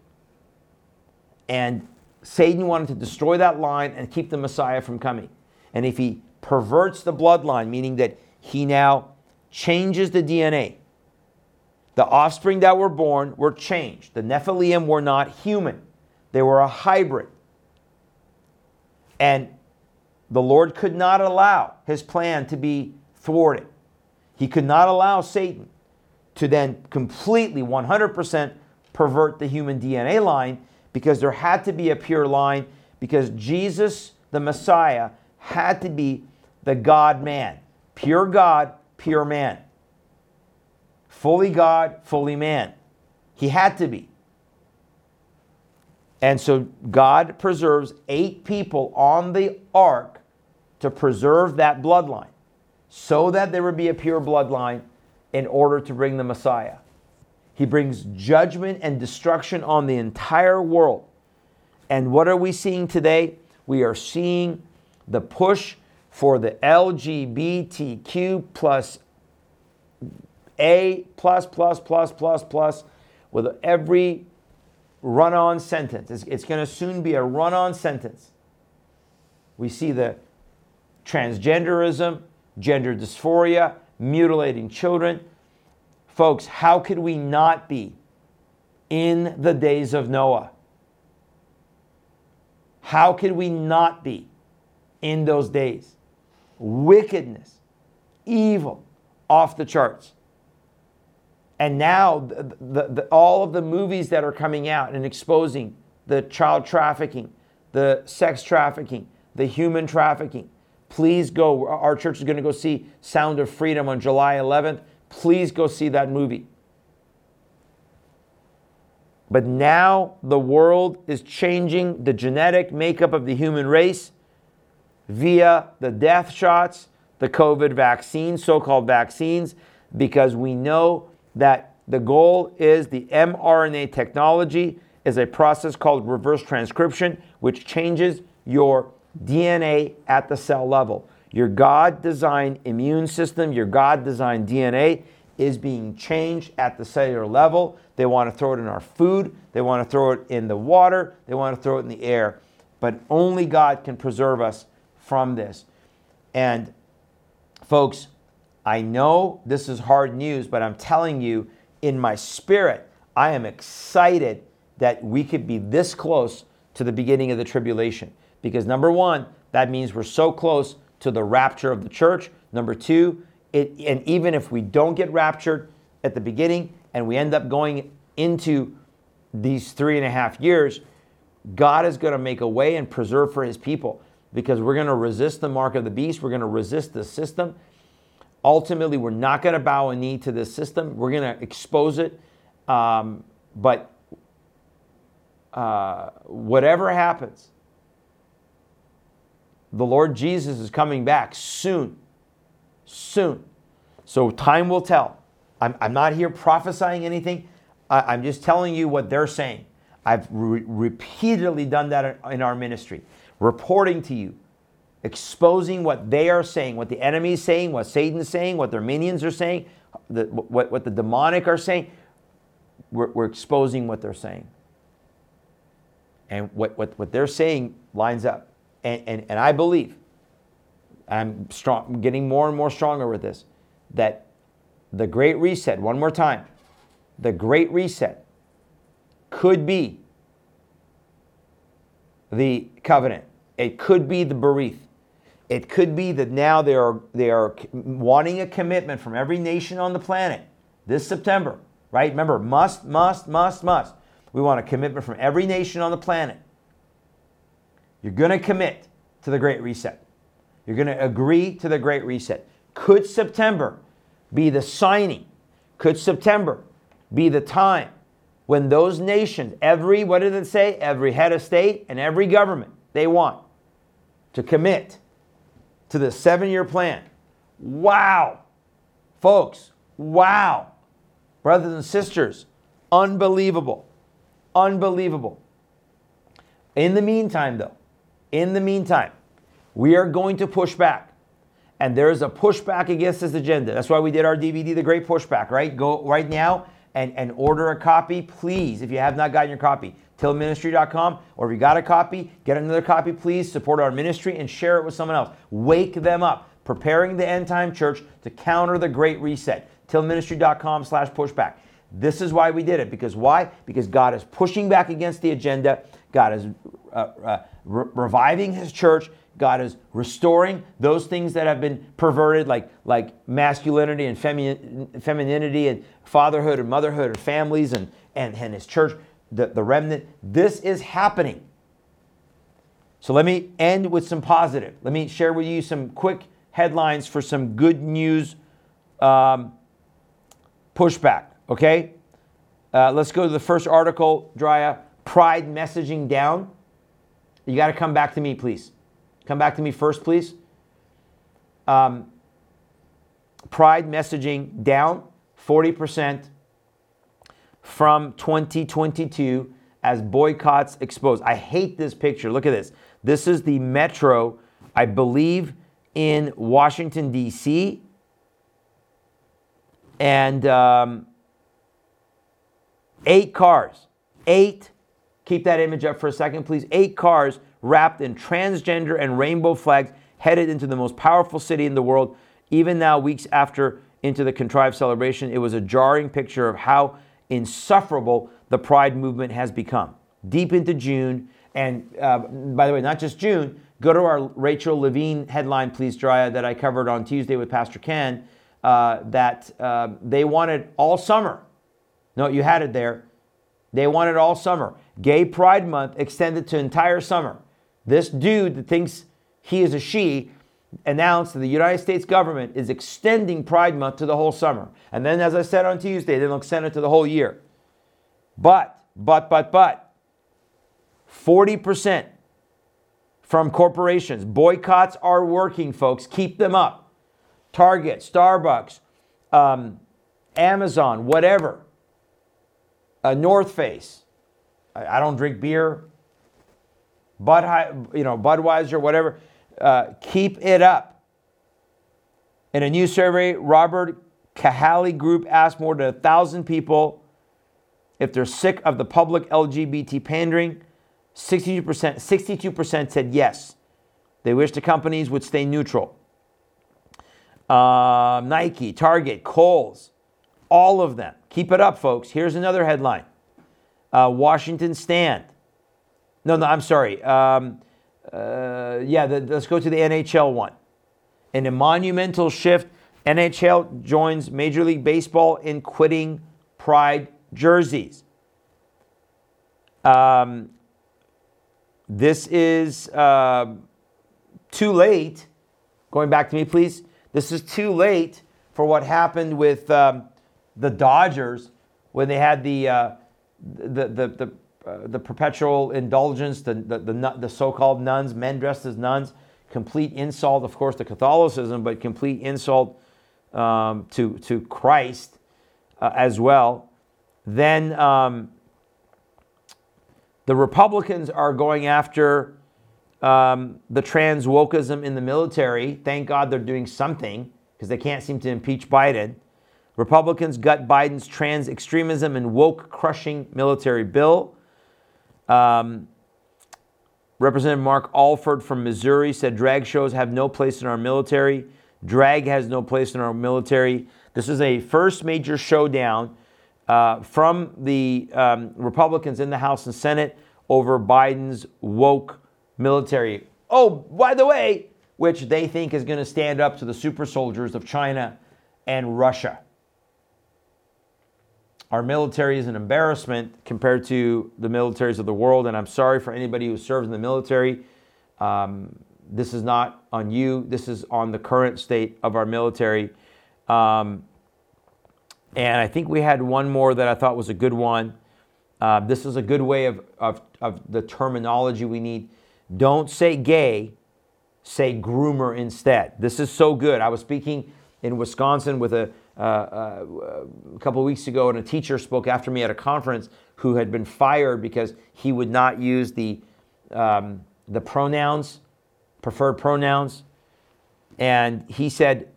And Satan wanted to destroy that line and keep the Messiah from coming. And if he perverts the bloodline, meaning that he now changes the DNA, the offspring that were born were changed. The Nephilim were not human. They were a hybrid. And the Lord could not allow his plan to be thwarted. He could not allow Satan to then completely, 100% pervert the human DNA line, because there had to be a pure line, because Jesus, the Messiah, had to be the God-man. Pure God, pure man. Fully God, fully man. He had to be. And so God preserves 8 people on the ark to preserve that bloodline, so that there would be a pure bloodline in order to bring the Messiah. He brings judgment and destruction on the entire world. And what are we seeing today? We are seeing the push for the LGBTQ plus A plus, with every run-on sentence. It's going to soon be a run-on sentence. We see the transgenderism, gender dysphoria, mutilating children. Folks, how could we not be in the days of Noah? How could we not be in those days? Wickedness, evil, off the charts. And now, all of the movies that are coming out and exposing the child trafficking, the sex trafficking, the human trafficking. Please go. Our church is going to go see Sound of Freedom on July 11th. Please go see that movie. But now the world is changing the genetic makeup of the human race via the death shots, the COVID vaccines, so-called vaccines, because we know that the goal is the mRNA technology is a process called reverse transcription, which changes your DNA at the cell level. Your God-designed immune system, your God-designed DNA is being changed at the cellular level. They want to throw it in our food. They want to throw it in the water. They want to throw it in the air. But only God can preserve us from this. And folks, I know this is hard news, but I'm telling you, in my spirit, I am excited that we could be this close to the beginning of the tribulation. Because number one, that means we're so close to the rapture of the church. Number two, and even if we don't get raptured at the beginning and we end up going into these 3.5 years, God is going to make a way and preserve for his people, because we're going to resist the mark of the beast. We're going to resist the system. Ultimately, we're not going to bow a knee to this system. We're going to expose it. But whatever happens, the Lord Jesus is coming back soon. Soon. So time will tell. I'm not here prophesying anything. I'm just telling you what they're saying. I've repeatedly done that in our ministry, reporting to you, exposing what they are saying, what the enemy is saying, what Satan's saying, what their minions are saying, what the demonic are saying. We're exposing what they're saying. And what they're saying lines up. And I believe, I'm getting more and more stronger with this, that the Great Reset, one more time, the Great Reset could be the covenant. It could be the bereath. It could be that now they are wanting a commitment from every nation on the planet this September, right? Remember, must. We want a commitment from every nation on the planet. You're going to commit to the Great Reset. You're going to agree to the Great Reset. Could September be the signing? Could September be the time when those nations, what did it say? Every head of state and every government they want to commit to the 7-year plan. Wow. Folks, wow. Brothers and sisters, unbelievable. Unbelievable. In the meantime, we are going to push back. And there is a pushback against this agenda. That's why we did our DVD, The Great Pushback, right? Go right now and order a copy, please. If you have not gotten your copy, tilministry.com, or if you got a copy, get another copy, please. Support our ministry and share it with someone else. Wake them up. Preparing the end time church to counter the Great Reset. tilministry.com/pushback. This is why we did it. Because why? Because God is pushing back against the agenda. God is reviving his church. God is restoring those things that have been perverted, like masculinity and femininity and fatherhood and motherhood and families and his church, the remnant. This is happening. So let me end with some positive. Let me share with you some quick headlines for some good news pushback, okay? Let's go to the first article, Drya. Pride messaging down. You got to come back to me, please. Come back to me first, please. Pride messaging down 40% from 2022 as boycotts exposed. I hate this picture. Look at this. This is the metro, I believe, in Washington, D.C. And 8 cars. 8. Keep that image up for a second, please. 8 cars. Wrapped in transgender and rainbow flags, headed into the most powerful city in the world. Even now, weeks after into the contrived celebration, it was a jarring picture of how insufferable the Pride movement has become. Deep into June, and by the way, not just June, go to our Rachel Levine headline, please, Drya, that I covered on Tuesday with Pastor Ken, that they wanted all summer. No, you had it there. They wanted all summer. Gay Pride Month extended to entire summer. This dude that thinks he is a she announced that the United States government is extending Pride Month to the whole summer. And then, as I said on Tuesday, they'll extend it to the whole year. But, 40% from corporations. Boycotts are working, folks. Keep them up. Target, Starbucks, Amazon, whatever. North Face. I don't drink beer. Budweiser, whatever. Keep it up. In a new survey, Robert Kahale Group asked more than 1,000 people if they're sick of the public LGBT pandering. 62% said yes. They wish the companies would stay neutral. Nike, Target, Kohl's, all of them. Keep it up, folks. Here's another headline. Washington Stand. No, I'm sorry. Let's go to the NHL one. In a monumental shift, NHL joins Major League Baseball in quitting Pride jerseys. This is too late. Going back to me, please. This is too late for what happened with the Dodgers when they had the perpetual indulgence, the so-called nuns, men dressed as nuns. Complete insult, of course, to Catholicism, but complete insult to Christ as well. Then the Republicans are going after the trans wokeism in the military. Thank God they're doing something because they can't seem to impeach Biden. Republicans gut Biden's trans extremism and woke crushing military bill. Representative Mark Alford from Missouri said drag shows have no place in our military. Drag has no place in our military. This is a first major showdown from the Republicans in the House and Senate over Biden's woke military. Oh, by the way, which they think is going to stand up to the super soldiers of China and Russia. Our military is an embarrassment compared to the militaries of the world, and I'm sorry for anybody who serves in the military. This is not on you. This is on the current state of our military. And I think we had one more that I thought was a good one. This is a good way of the terminology we need. Don't say gay, say groomer instead. This is so good. I was speaking in Wisconsin with a couple of weeks ago, and a teacher spoke after me at a conference who had been fired because he would not use the pronouns, preferred pronouns. And he said,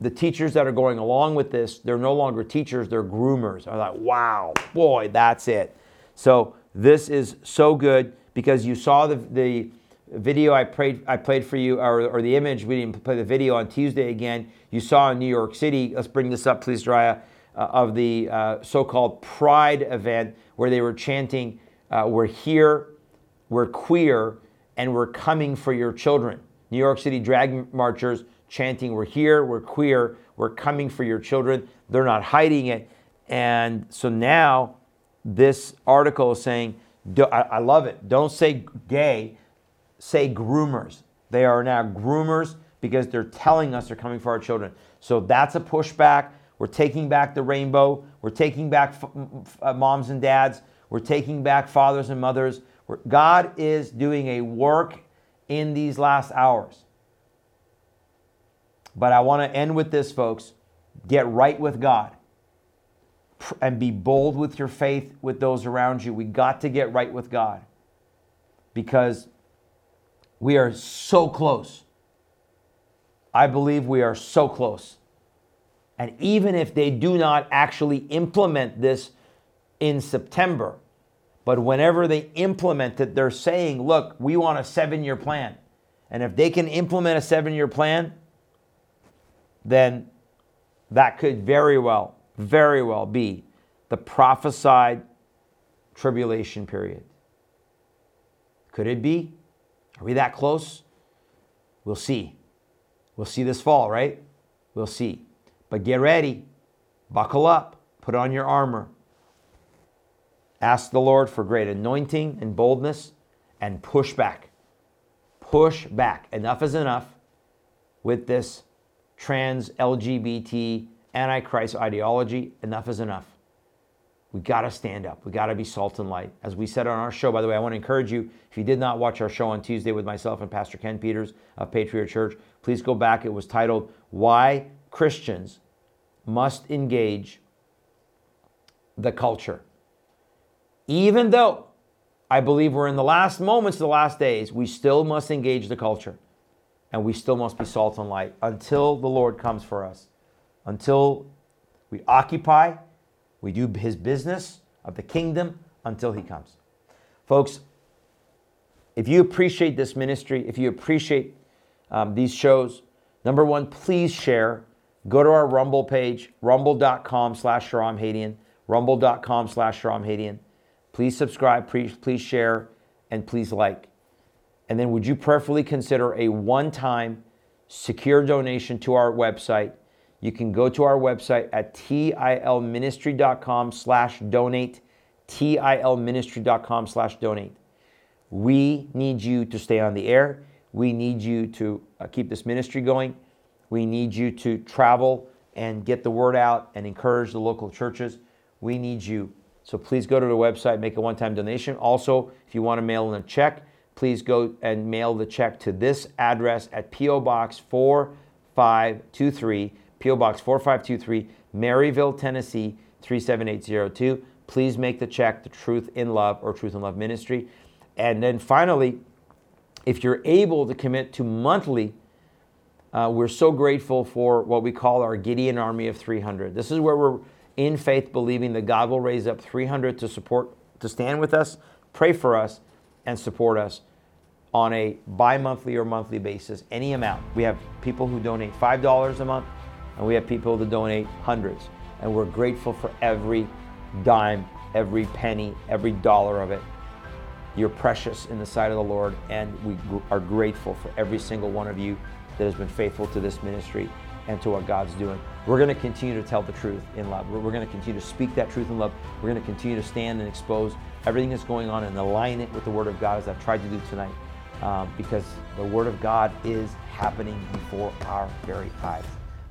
the teachers that are going along with this, they're no longer teachers, they're groomers. I thought, wow, boy, that's it. So this is so good because you saw the video I played for you, or the image. We didn't play the video on Tuesday again. You saw in New York City, let's bring this up, please, Drya, of the so-called Pride event where they were chanting, we're here, we're queer, and we're coming for your children. New York City drag marchers chanting, we're here, we're queer, we're coming for your children. They're not hiding it. And so now this article is saying, I love it, don't say gay, say groomers. They are now groomers because they're telling us they're coming for our children. So that's a pushback. We're taking back the rainbow. We're taking back moms and dads. We're taking back fathers and mothers. God is doing a work in these last hours. But I want to end with this, folks. Get right with God and be bold with your faith with those around you. We got to get right with God because we are so close. I believe we are so close. And even if they do not actually implement this in September, but whenever they implement it, they're saying, look, we want a 7-year plan. And if they can implement a 7-year plan, then that could very well be the prophesied tribulation period. Could it be? Are we that close? We'll see. We'll see this fall, right? We'll see. But get ready. Buckle up. Put on your armor. Ask the Lord for great anointing and boldness and push back. Push back. Enough is enough with this trans LGBT Antichrist ideology. Enough is enough. We got to stand up. We got to be salt and light. As we said on our show, by the way, I want to encourage you, if you did not watch our show on Tuesday with myself and Pastor Ken Peters of Patriot Church, please go back. It was titled, Why Christians Must Engage the Culture. Even though I believe we're in the last moments of the last days, we still must engage the culture. And we still must be salt and light until the Lord comes for us. Until we occupy, we do his business of the kingdom until he comes. Folks, if you appreciate this ministry, if you appreciate these shows, number one, please share. Go to our Rumble page, rumble.com/Shahram Hadian, rumble.com/Shahram Hadian. Please subscribe, please share, and please like. And then would you prayerfully consider a one-time secure donation to our website? You can go to our website at tilministry.com/donate, tilministry.com/donate. We need you to stay on the air. We need you to keep this ministry going. We need you to travel and get the word out and encourage the local churches. We need you. So please go to the website, make a one-time donation. Also, if you want to mail in a check, please go and mail the check to this address at P.O. Box 4523, P.O. Box 4523, Maryville, Tennessee, 37802. Please make the check to Truth in Love or Truth in Love Ministry. And then finally, if you're able to commit to monthly, we're so grateful for what we call our Gideon Army of 300. This is where we're in faith believing that God will raise up 300 to support, to stand with us, pray for us, and support us on a bi-monthly or monthly basis, any amount. We have people who donate $5 a month, and we have people that donate hundreds. And we're grateful for every dime, every penny, every dollar of it. You're precious in the sight of the Lord, and we are grateful for every single one of you that has been faithful to this ministry and to what God's doing. We're going to continue to tell the truth in love. We're going to continue to speak that truth in love. We're going to continue to stand and expose everything that's going on and align it with the Word of God, as I've tried to do tonight, because the Word of God is happening before our very eyes.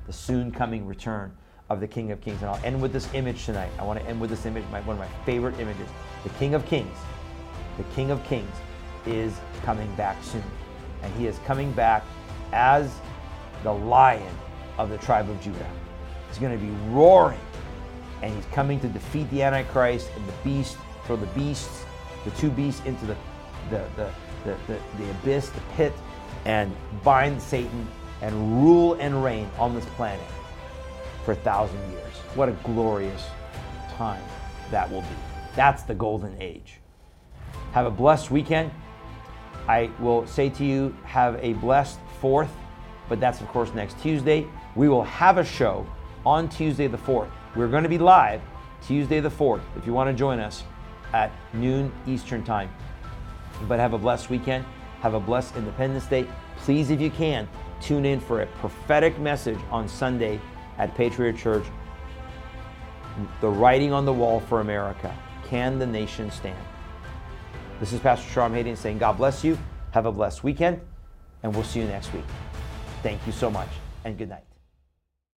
The soon coming return of the King of Kings. And I'll end with this image tonight. I want to end with this image, one of my favorite images. The King of Kings. The King of Kings is coming back soon. And he is coming back as the Lion of the tribe of Judah. He's going to be roaring, and he's coming to defeat the Antichrist and the beast, throw the beasts, the two beasts into the abyss, the pit, and bind Satan and rule and reign on this planet for 1,000 years. What a glorious time that will be. That's the golden age. Have a blessed weekend. I will say to you, have a blessed 4th, but that's of course next Tuesday. We will have a show on Tuesday the 4th. We're going to be live Tuesday the 4th if you want to join us at noon Eastern time. But have a blessed weekend. Have a blessed Independence Day. Please, if you can, tune in for a prophetic message on Sunday at Patriot Church. The writing on the wall for America. Can the nation stand? This is Pastor Shahram Hadian saying God bless you. Have a blessed weekend, and we'll see you next week. Thank you so much, and good night.